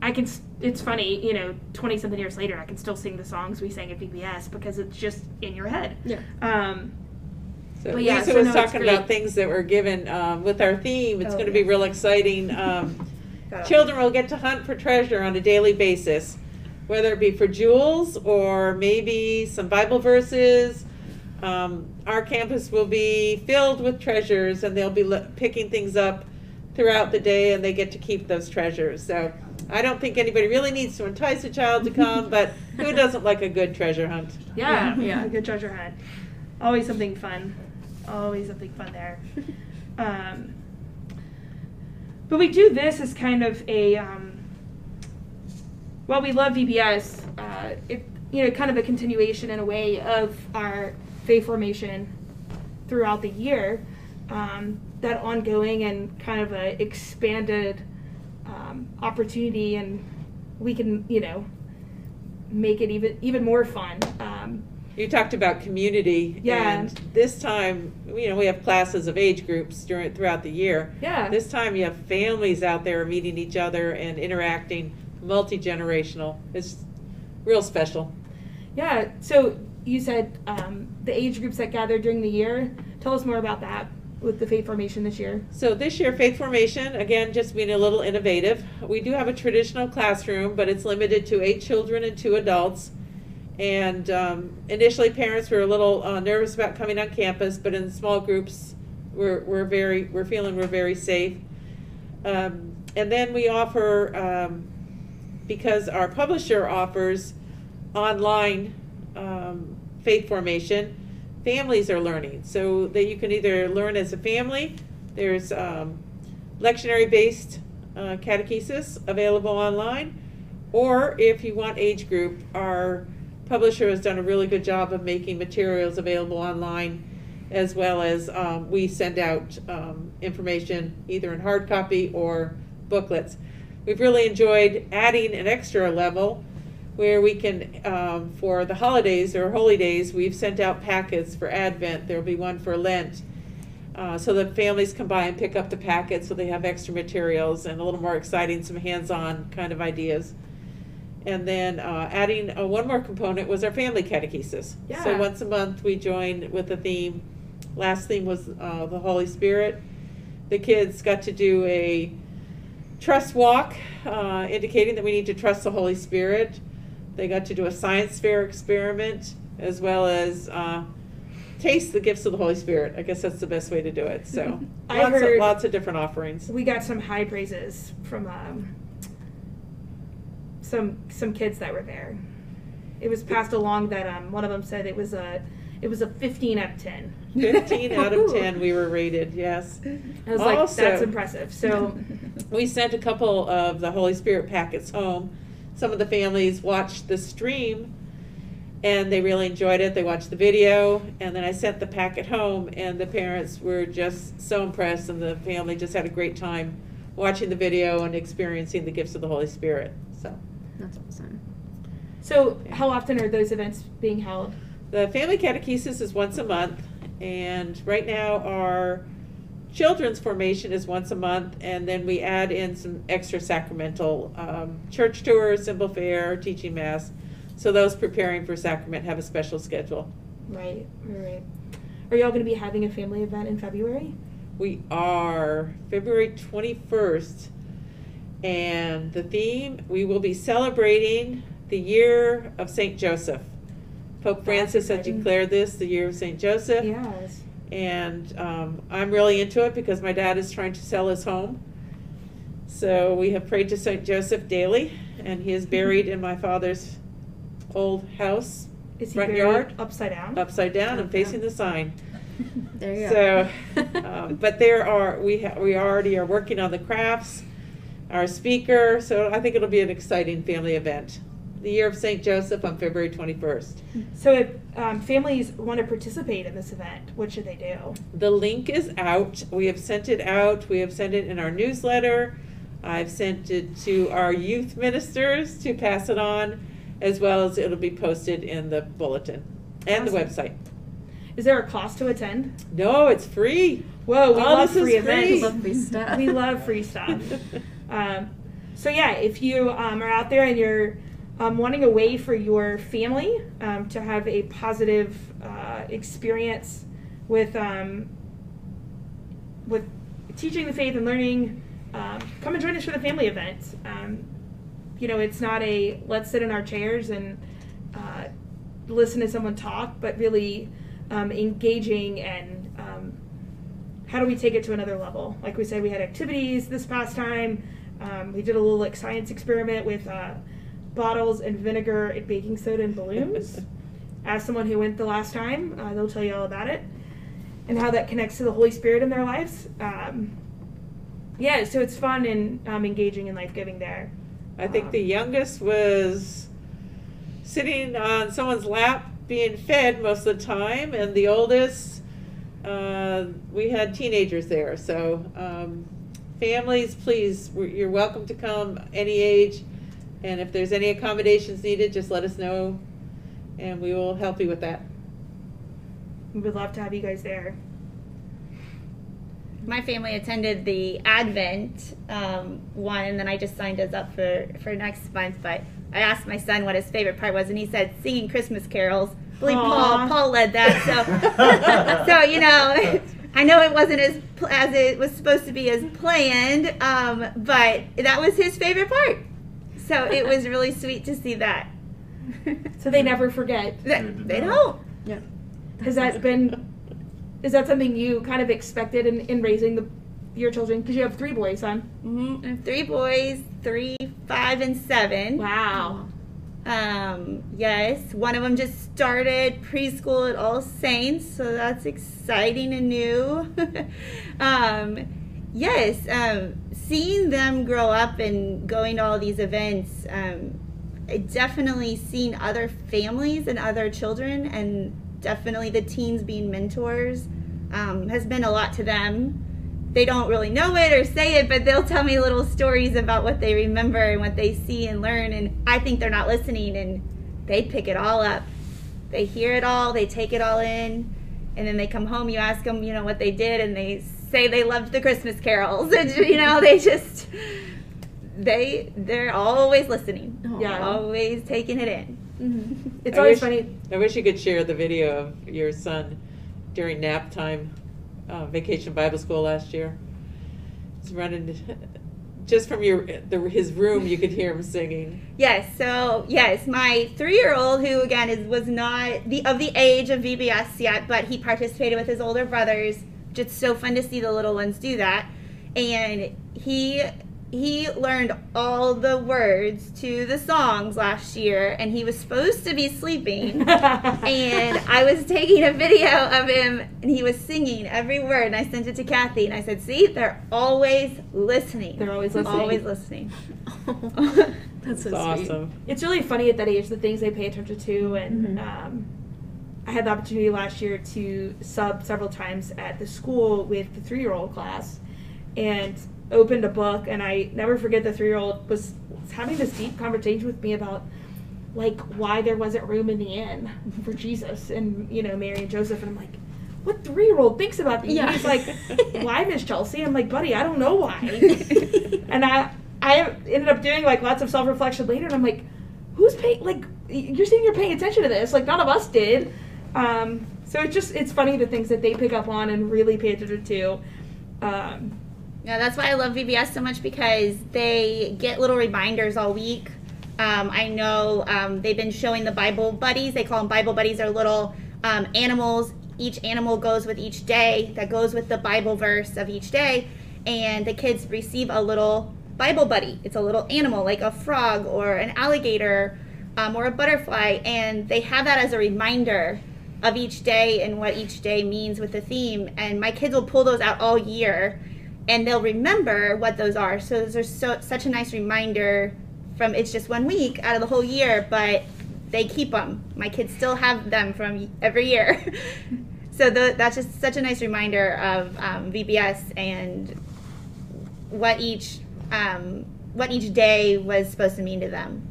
I can, it's funny, you know, twenty-something years later, I can still sing the songs we sang at V B S because it's just in your head. Yeah. Um, so but yeah, Lisa so was no, talking about things that were given um, with our theme. It's oh, going to yeah. be real exciting. Um, children will get to hunt for treasure on a daily basis, whether it be for jewels or maybe some Bible verses. Um, our campus will be filled with treasures, and they'll be l- picking things up throughout the day, and they get to keep those treasures. So I don't think anybody really needs to entice a child to come, but who doesn't like a good treasure hunt? Yeah, yeah, yeah, a good treasure hunt. Always something fun. Always something fun there. Um, but we do this as kind of a, um, while we love V B S, uh, it, you know, kind of a continuation in a way of our faith formation throughout the year, um, that ongoing and kind of a expanded um, opportunity, and we can, you know, make it even even more fun. Um, you talked about community, yeah. and this time, you know, we have classes of age groups during throughout the year. Yeah. This time you have families out there meeting each other and interacting, multi-generational. It's real special. Yeah, so you said um, the age groups that gather during the year. Tell us more about that with the Faith Formation this year. So this year, Faith Formation, again, just being a little innovative. We do have a traditional classroom, but it's limited to eight children and two adults. And um, initially, parents were a little uh, nervous about coming on campus, but in small groups, we're we're very we're feeling we're very safe. Um, and then we offer, um, because our publisher offers online um, faith formation, families are learning, so that you can either learn as a family. There's um, lectionary-based uh, catechesis available online, or if you want age group, our publisher has done a really good job of making materials available online, as well as um, we send out um, information either in hard copy or booklets. We've really enjoyed adding an extra level where we can, um, for the holidays or holy days, we've sent out packets for Advent. There'll be one for Lent. Uh, so the families come by and pick up the packets, so they have extra materials and a little more exciting, some hands-on kind of ideas. And then uh, adding uh, one more component was our family catechesis. Yeah. So once a month we joined with a theme. Last theme was uh, the Holy Spirit. The kids got to do a trust walk, uh, indicating that we need to trust the Holy Spirit. They got to do a science fair experiment, as well as uh, taste the gifts of the Holy Spirit. I guess that's the best way to do it. So I lots, heard of, lots of different offerings. We got some high praises from um, some some kids that were there. It was passed along that um, one of them said it was a it was a fifteen out of ten. fifteen out of ten we were rated. Yes. I was also, like, that's impressive. So we sent a couple of the Holy Spirit packets home. Some of the families watched the stream, and they really enjoyed it. They watched the video, and then I sent the packet home, and the parents were just so impressed, and the family just had a great time watching the video and experiencing the gifts of the Holy Spirit. So that's awesome. So yeah. How often are those events being held? The family catechesis is once a month, and right now our children's formation is once a month, and then we add in some extra sacramental um, church tours, symbol fair, teaching mass. So those preparing for sacrament have a special schedule. Right, right. Are y'all going to be having a family event in February? We are, February twenty-first. And the theme, we will be celebrating the year of Saint Joseph. Pope That's Francis exciting. Has declared this the year of Saint Joseph. Yes. And um, I'm really into it because my dad is trying to sell his home. So we have prayed to Saint Joseph daily, and he is buried in my father's old house, is he front yard. Upside down? Upside down and facing the sign. There you go. So, um, but there are, we, ha- we already are working on the crafts, our speaker, so I think it'll be an exciting family event. the Year of Saint Joseph on February twenty-first. So if um, families want to participate in this event, what should they do? The link is out. We have sent it out. We have sent it in our newsletter. I've sent it to our youth ministers to pass it on, as well as it'll be posted in the bulletin and awesome. the website. Is there a cost to attend? No, it's free. Whoa, we oh, love free events. We love free stuff. We love free stuff. Um, so yeah, if you um, are out there and you're um, wanting a way for your family um, to have a positive uh, experience with um, with teaching the faith and learning, um, come and join us for the family event. Um, you know, it's not a let's sit in our chairs and uh, listen to someone talk, but really. Um, engaging and um, how do we take it to another level? Like we said, we had activities this past time. Um, we did a little like science experiment with uh, bottles and vinegar and baking soda and balloons. Ask someone who went the last time, uh, they'll tell you all about it and how that connects to the Holy Spirit in their lives. Um, yeah, so it's fun and um, engaging and life-giving there. I think um, the youngest was sitting on someone's lap being fed most of the time, and the oldest, uh, we had teenagers there. So um, families, please, you're welcome to come any age, and if there's any accommodations needed, just let us know, and we will help you with that. We would love to have you guys there. My family attended the Advent um, one, and then I just signed us up for, for next month, but I asked my son what his favorite part was, and he said singing Christmas carols. I believe Paul, Paul led that, so so you know, I know it wasn't as as it was supposed to be as planned, um, but that was his favorite part. So it was really sweet to see that. So they never forget. They, they don't. Yeah. Has that been? Is that something you kind of expected in, in raising the your children, because you have three boys, son? Mm-hmm. I have three boys, three, five, and seven. Wow. Um, yes, one of them just started preschool at All Saints, so that's exciting and new. um, yes, um, seeing them grow up and going to all these events, um, definitely seeing other families and other children, and definitely the teens being mentors um, has been a lot to them. They don't really know it or say it, but they'll tell me little stories about what they remember and what they see and learn, and I think they're not listening, and they pick it all up. They hear it all, they take it all in, and then they come home, you ask them, you know, what they did, and they say they loved the Christmas carols, and, you know, they just, they, they're always listening. Aww. Yeah, always taking it in. Mm-hmm. It's I always wish, funny. I wish you could share the video of your son during nap time. Uh, Vacation Bible School last year. He's running just from your the, his room. You could hear him singing. Yes. So yes, my three-year-old, who again is was not the of the age of V B S yet, but he participated with his older brothers. It's so fun to see the little ones do that, and he he learned all the words to the songs last year, and he was supposed to be sleeping, and I was taking a video of him, and he was singing every word, and I sent it to Kathy, and I said, see, they're always listening. They're always listening. Always listening. Oh, that's so awesome. Sweet. It's really funny at that age, the things they pay attention to, and mm-hmm. um, I had the opportunity last year to sub several times at the school with the three-year-old class, and opened a book, and I never forget the three-year-old was having this deep conversation with me about like why there wasn't room in the inn for Jesus and, you know, Mary and Joseph, and I'm like, what three-year-old thinks about these? Yeah. He's like, why, Miss Chelsea? I'm like, buddy, I don't know why. And I I ended up doing like lots of self-reflection later, and I'm like, who's paying, like, you're saying you're paying attention to this, like none of us did. Um, so it's just, it's funny the things that they pick up on and really pay attention to. Um, Yeah, that's why I love V B S so much, because they get little reminders all week. Um, I know um, they've been showing the Bible buddies. They call them Bible buddies. They're little um, animals. Each animal goes with each day. That goes with the Bible verse of each day. And the kids receive a little Bible buddy. It's a little animal, like a frog or an alligator um, or a butterfly. And they have that as a reminder of each day and what each day means with the theme. And my kids will pull those out all year, and they'll remember what those are. So those are so, such a nice reminder from, it's just one week out of the whole year, but they keep them. My kids still have them from every year. So the, that's just such a nice reminder of um, V B S and what each um, what each day was supposed to mean to them.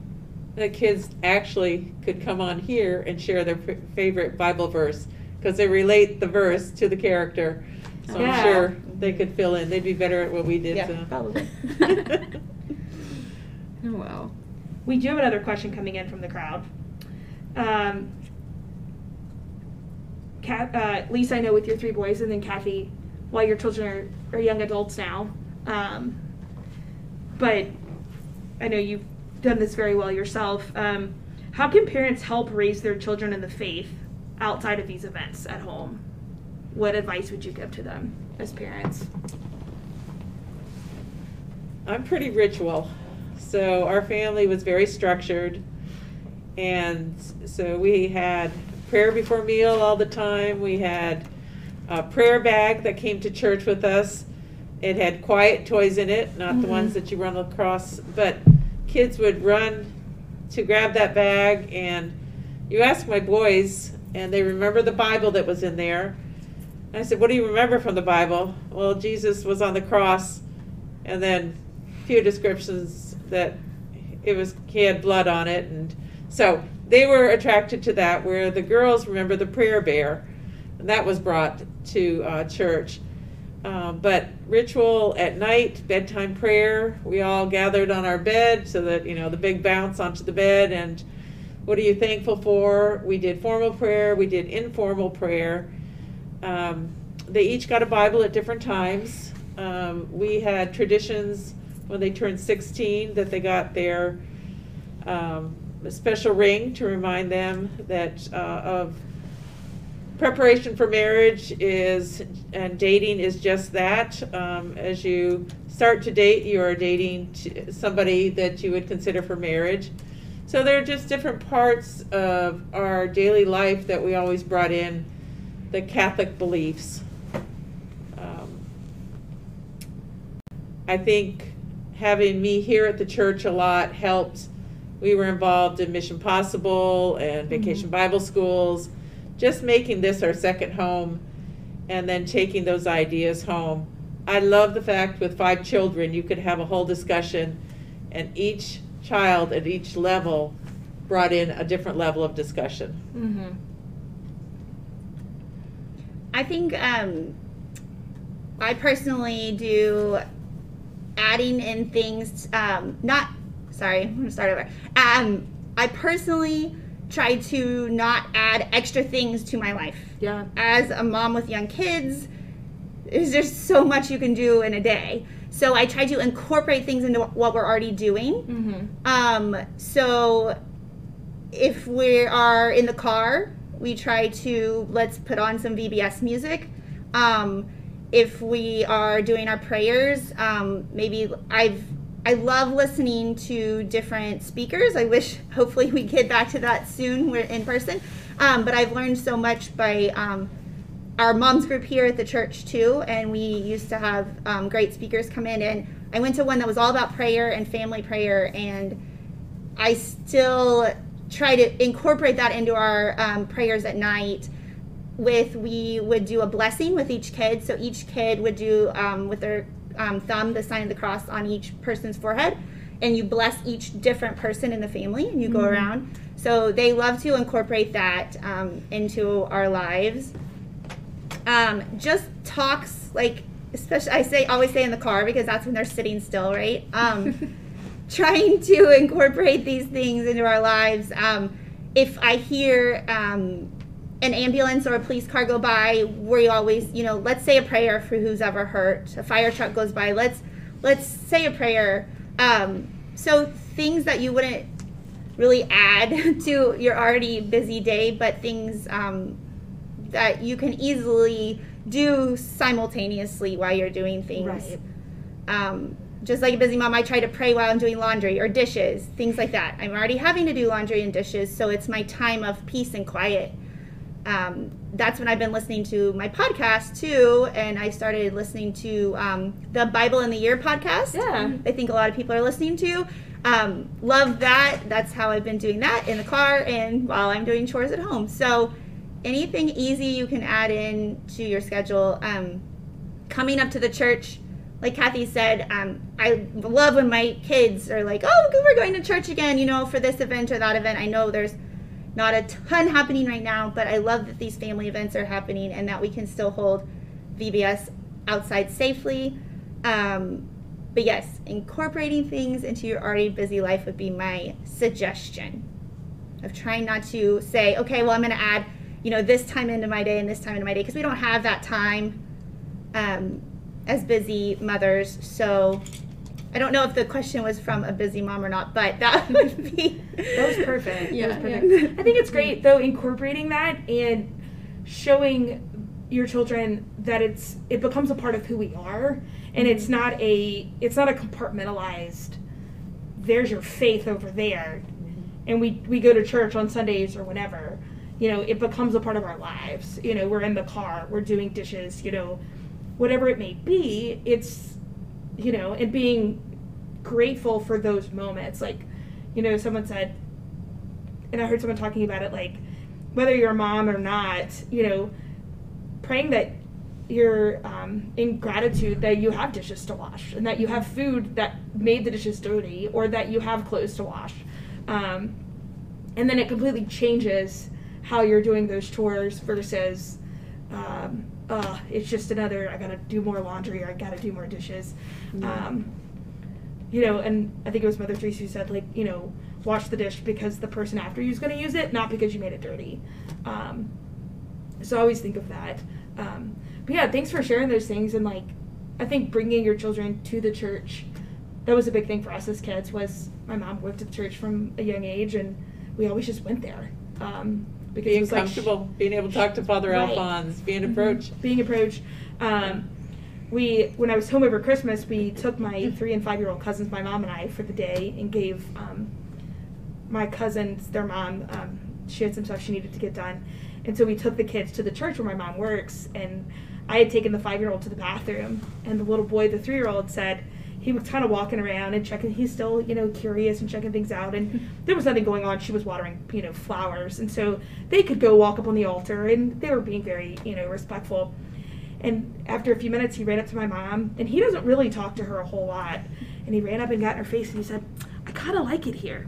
The kids actually could come on here and share their f favorite Bible verse, because they relate the verse to the character. So yeah. I'm sure they could fill in. They'd be better at what we did. Yeah, so. Probably. Oh, well. We do have another question coming in from the crowd. Um, Kat, uh, Lisa, I know with your three boys, and then Kathy, while your children are, are young adults now, um, but I know you've done this very well yourself. Um, how can parents help raise their children in the faith outside of these events at home? What advice would you give to them as parents? I'm pretty ritual. So our family was very structured, and so we had prayer before meal all the time. We had a prayer bag that came to church with us. It had quiet toys in it, not mm-hmm. the ones that you run across, but kids would run to grab that bag, and you ask my boys, and they remember the Bible that was in there. And I said, what do you remember from the Bible? Well, Jesus was on the cross, and then a few descriptions that it was, he had blood on it, and so they were attracted to that, where the girls remember the prayer bear, and that was brought to uh, church. Uh, but ritual at night, bedtime prayer, we all gathered on our bed so that, you know, the big bounce onto the bed, and what are you thankful for? We did formal prayer, we did informal prayer. Um, they each got a Bible at different times. Um, we had traditions when they turned sixteen that they got their um, special ring to remind them that uh, of preparation for marriage is, and dating is just that. Um, as you start to date, you are dating to somebody that you would consider for marriage. So there are just different parts of our daily life that we always brought in the Catholic beliefs. Um, I think having me here at the church a lot helped. We were involved in Mission Possible and Vacation mm-hmm. Bible Schools. Just making this our second home and then taking those ideas home. I love the fact with five children you could have a whole discussion, and each child at each level brought in a different level of discussion. Mm-hmm. I think um, I personally do adding in things, um, not, sorry, I'm gonna start over. Um, I personally try to not add extra things to my life. Yeah. As a mom with young kids, there's just so much you can do in a day. So I try to incorporate things into what we're already doing. Mm-hmm. Um, so if we are in the car, we try to, let's put on some V B S music. Um, if we are doing our prayers, um, maybe I've I love listening to different speakers. I wish, hopefully, we get back to that soon. We're in person. Um, but I've learned so much by um, our mom's group here at the church, too. And we used to have um, great speakers come in. And I went to one that was all about prayer and family prayer. And I still try to incorporate that into our um, prayers at night. With we would do a blessing with each kid. So each kid would do um, with their Um, thumb, the sign of the cross on each person's forehead, and you bless each different person in the family, and you go mm-hmm. around. So they love to incorporate that um, into our lives. Um, just talks, like, especially I say always say in the car, because that's when they're sitting still, right? Um, trying to incorporate these things into our lives. Um, if I hear um, an ambulance or a police car go by, we always, you know, let's say a prayer for who's ever hurt. A fire truck goes by, let's let's say a prayer. Um, so things that you wouldn't really add to your already busy day, but things um, that you can easily do simultaneously while you're doing things. Right. Um, just like a busy mom, I try to pray while I'm doing laundry or dishes, things like that. I'm already having to do laundry and dishes, so it's my time of peace and quiet. um, that's when I've been listening to my podcast too, and I started listening to um, the Bible in the Year podcast. Yeah. I think a lot of people are listening to. Um, love that. That's how I've been doing that, in the car and while I'm doing chores at home. So anything easy you can add in to your schedule. Um, coming up to the church, like Kathy said, um, I love when my kids are like, oh, we're going to church again, you know, for this event or that event. I know there's not a ton happening right now, but I love that these family events are happening and that we can still hold V B S outside safely. Um, but yes, incorporating things into your already busy life would be my suggestion of trying not to say, okay, well, I'm going to add, you know, this time into my day and this time into my day, because we don't have that time um, as busy mothers. So I don't know if the question was from a busy mom or not, but that would be... That was perfect. Yeah, that was perfect. Yeah. I think it's great, though, incorporating that and showing your children that it's it becomes a part of who we are, and it's not a it's not a compartmentalized, there's your faith over there, and we, we go to church on Sundays or whenever. You know, it becomes a part of our lives. You know, we're in the car, we're doing dishes, you know, whatever it may be, it's... You know, and being grateful for those moments. Like, you know, someone said, and I heard someone talking about it, like, whether you're a mom or not, you know, praying that you're um, in gratitude that you have dishes to wash and that you have food that made the dishes dirty or that you have clothes to wash. Um, and then it completely changes how you're doing those chores versus, um, Uh, it's just another, I gotta do more laundry or I gotta do more dishes. Yeah. Um, you know, and I think it was Mother Teresa who said, like, you know, wash the dish because the person after you is gonna use it, not because you made it dirty. Um, so I always think of that. Um, but yeah, thanks for sharing those things. And like, I think bringing your children to the church, that was a big thing for us as kids. Was my mom worked at the church from a young age and we always just went there. Um, Because being comfortable, like, being able to talk to Father right. Alphonse, being approached. Mm-hmm. Being approached. Um, we, when I was home over Christmas, we took my three and five-year-old cousins, my mom and I, for the day, and gave um, my cousins, their mom, um, she had some stuff she needed to get done. And so we took the kids to the church where my mom works, and I had taken the five-year-old to the bathroom, and the little boy, the three-year-old, said, he was kind of walking around and checking, he's still, you know, curious and checking things out, and there was nothing going on. She was watering, you know, flowers, and so they could go walk up on the altar, and they were being very, you know, respectful. And after a few minutes, he ran up to my mom, and he doesn't really talk to her a whole lot, and he ran up and got in her face, and he said, I kind of like it here,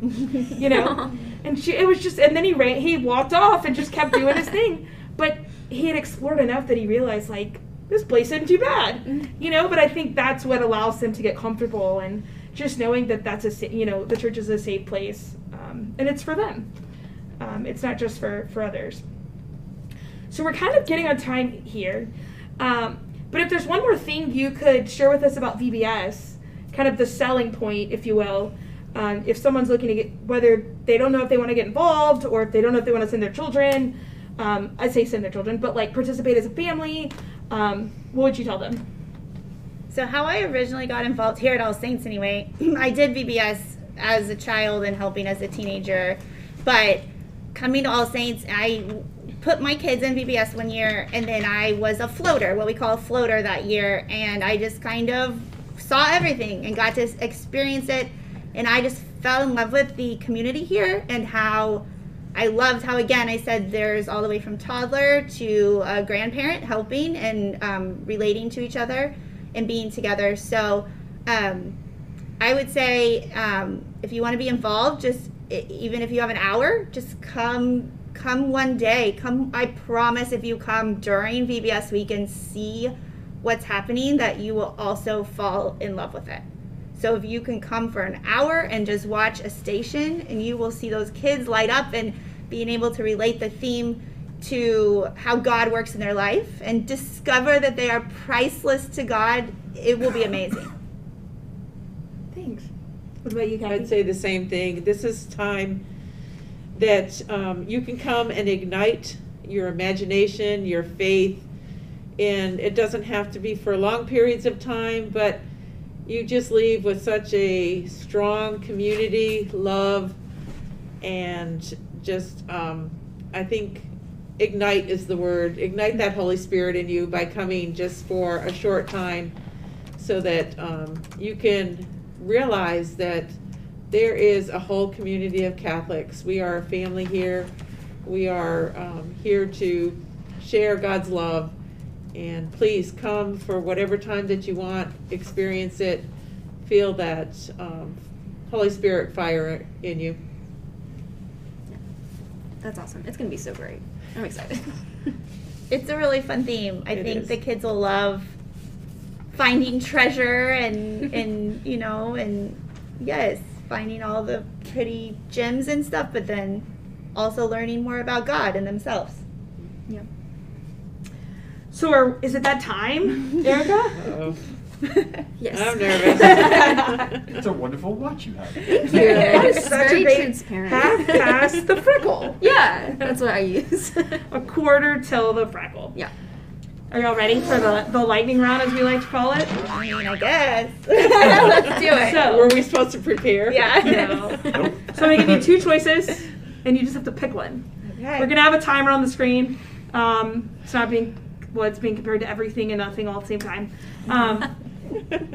you know, and she, it was just, and then he ran, he walked off and just kept doing his thing, but he had explored enough that he realized, like, this place isn't too bad, you know, but I think that's what allows them to get comfortable, and just knowing that that's a, you know, the church is a safe place, um, and it's for them. Um, it's not just for, for others. So we're kind of getting on time here, um, but if there's one more thing you could share with us about V B S, kind of the selling point, if you will, um, if someone's looking to get, whether they don't know if they want to get involved or if they don't know if they want to send their children, um, I say send their children, but like participate as a family, Um, what would you tell them? So how I originally got involved here at All Saints anyway, I did V B S as a child and helping as a teenager, but coming to All Saints, I put my kids in V B S one year, and then I was a floater, what we call a floater that year, and I just kind of saw everything and got to experience it, and I just fell in love with the community here and how I loved how, again, I said there's all the way from toddler to a grandparent helping and um, relating to each other and being together. So um, I would say um, if you want to be involved, just even if you have an hour, just come come one day. Come, I promise if you come during V B S week and see what's happening, that you will also fall in love with it. So if you can come for an hour and just watch a station, and you will see those kids light up and being able to relate the theme to how God works in their life and discover that they are priceless to God, it will be amazing. Thanks. What about you, Kathy? I'd say the same thing. This is time that um, you can come and ignite your imagination, your faith, and it doesn't have to be for long periods of time, but you just leave with such a strong community, love, and just, um, I think ignite is the word, ignite that Holy Spirit in you by coming just for a short time so that um, you can realize that there is a whole community of Catholics. We are a family here. We are um, here to share God's love. And please come for whatever time that you want, experience it, feel that um, Holy Spirit fire in you. That's awesome. It's going to be so great. I'm excited. It's a really fun theme. I it think is. The kids will love finding treasure and, and you know, and yes, finding all the pretty gems and stuff, but then also learning more about God and themselves. Yeah. So are, is it that time, Erica? Uh-oh. Yes. I'm nervous. It's a wonderful watch you have. Thank you. It is such very a great transparent. Half past the freckle. Yeah, that's what I use. A quarter till the freckle. Yeah. Are y'all ready for the, the lightning round, as we like to call it? I mean, I guess. Let's do it. So, were we supposed to prepare? Yeah. No. Nope. So I'm going to give you two choices, and you just have to pick one. Okay. We're going to have a timer on the screen. Um, it's not being... Well, it's being compared to everything and nothing all at the same time. Um,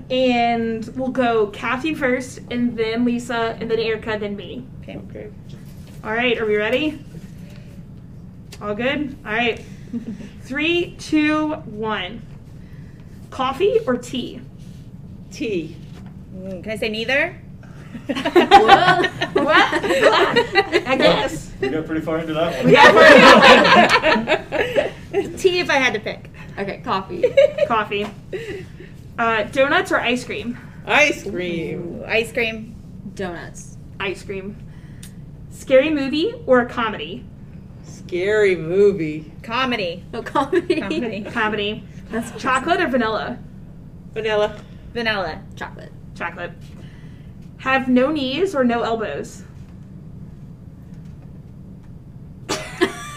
and we'll go Kathy first, and then Lisa, and then Erica, then me. Okay. Okay. All right, are we ready? All good? All right. Three, two, one. Coffee or tea? Tea. Mm, can I say neither? What? What? I guess. We got pretty far into that one. Yeah. Tea if I had to pick. Okay, coffee. Coffee. Uh, donuts or ice cream? Ice cream. Ooh, ice cream. Donuts. Ice cream. Scary movie or a comedy? Scary movie. Comedy. Oh, comedy. Comedy. Comedy. That's chocolate or vanilla? Vanilla. Vanilla. Chocolate. Chocolate. Have no knees or no elbows?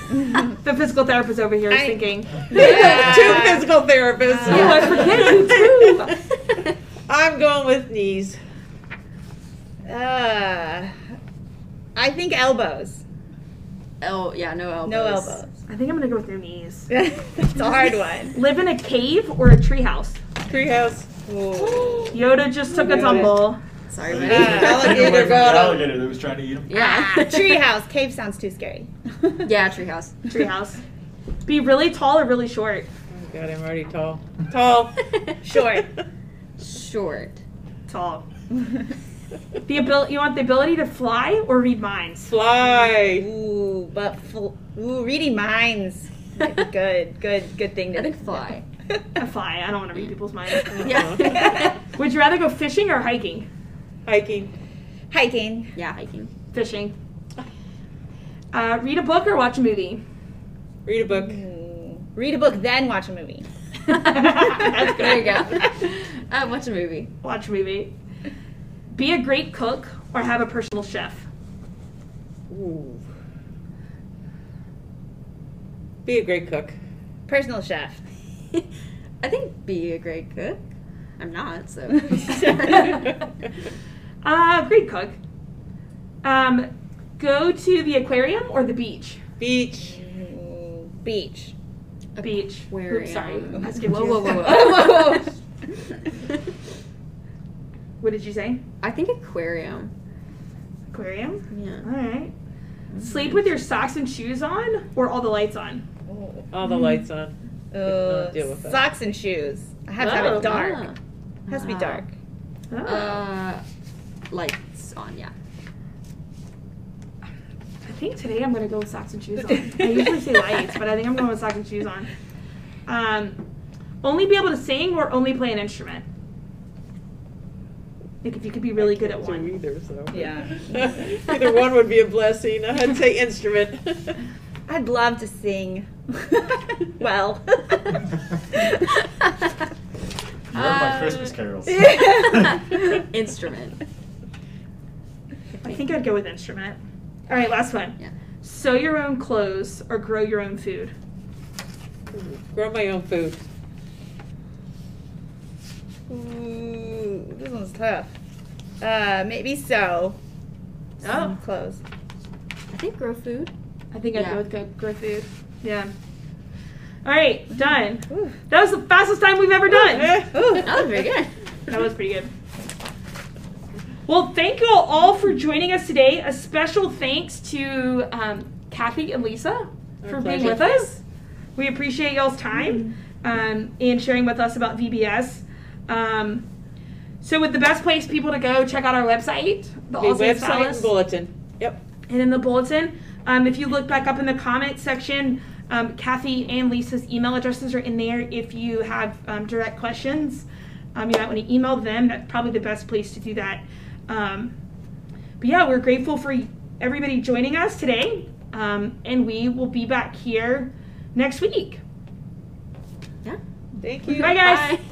The physical therapist over here is I, thinking. Yeah. Two physical therapists. Uh, oh, I forget you too. I'm going with knees. Uh, I think elbows. Oh, yeah, no elbows. No elbows. I think I'm going to go with no knees. It's a hard one. Live in a cave or a treehouse? Treehouse. Yoda just took Yoda. a tumble. Sorry, buddy. Uh, alligator, the alligator that was trying to eat him. Yeah. Ah, treehouse. Cave sounds too scary. Yeah, treehouse. Treehouse. Be really tall or really short? Oh, God, I'm already tall. Tall. Short. Short. Tall. The ability. You want the ability to fly or read minds? Fly. Ooh, but fl ooh, reading minds. Good, good, good thing to I think fly. I fly. I don't want to read people's minds. Yeah. Would you rather go fishing or hiking? Hiking. Hiking. Yeah, hiking. Fishing. Uh, read a book or watch a movie? Read a book. Mm. Read a book, then watch a movie. That's good. There you go. Uh, watch a movie. Watch a movie. Be a great cook or have a personal chef? Ooh. Be a great cook. Personal chef. I think be a great cook. I'm not, so. uh, great cook. Um, go to the aquarium or the beach? Beach. Mm, beach. Beach. Where? Oops, sorry. Whoa, whoa, whoa, whoa. Whoa, whoa. What did you say? I think aquarium. Aquarium? Yeah. All right. Mm-hmm. Sleep with your socks and shoes on or all the lights on? Oh. All the mm-hmm. lights on. Uh, deal with socks and shoes. I have oh, to have it dark. Yeah. It has to be dark. Uh, oh. uh, lights on, yeah. I think today I'm going to go with socks and shoes on. I usually say lights, but I think I'm going with socks and shoes on. Um, only be able to sing or only play an instrument? Like if you could be really good at one. Either, so. Yeah. Either one would be a blessing. I'd say instrument. I'd love to sing. Well. You heard my Christmas carols. Yeah. Instrument. I think I'd go with instrument. All right, last one. Yeah. Sew your own clothes or grow your own food? Ooh, grow my own food. Ooh, this one's tough. Uh, maybe sew. Oh. Some clothes. I think grow food. I think yeah. I'd go with grow food. Yeah. All right, done. Ooh. That was the fastest time we've ever done. Ooh. Ooh. That was very good. That was pretty good. Well, thank you all for joining us today. A special thanks to um, Kathy and Lisa Our for pleasure. being with us. We appreciate y'all's time um, and sharing with us about V B S. Um, so with the best place people to go, check out our website. The, the website and bulletin. Yep. And in the bulletin, um, if you look back up in the comment section, um, Kathy and Lisa's email addresses are in there. If you have um, direct questions, um, you might want to email them. That's probably the best place to do that. Um, but yeah, we're grateful for everybody joining us today, um, and we will be back here next week. Yeah. Thank you. Bye, guys. Bye.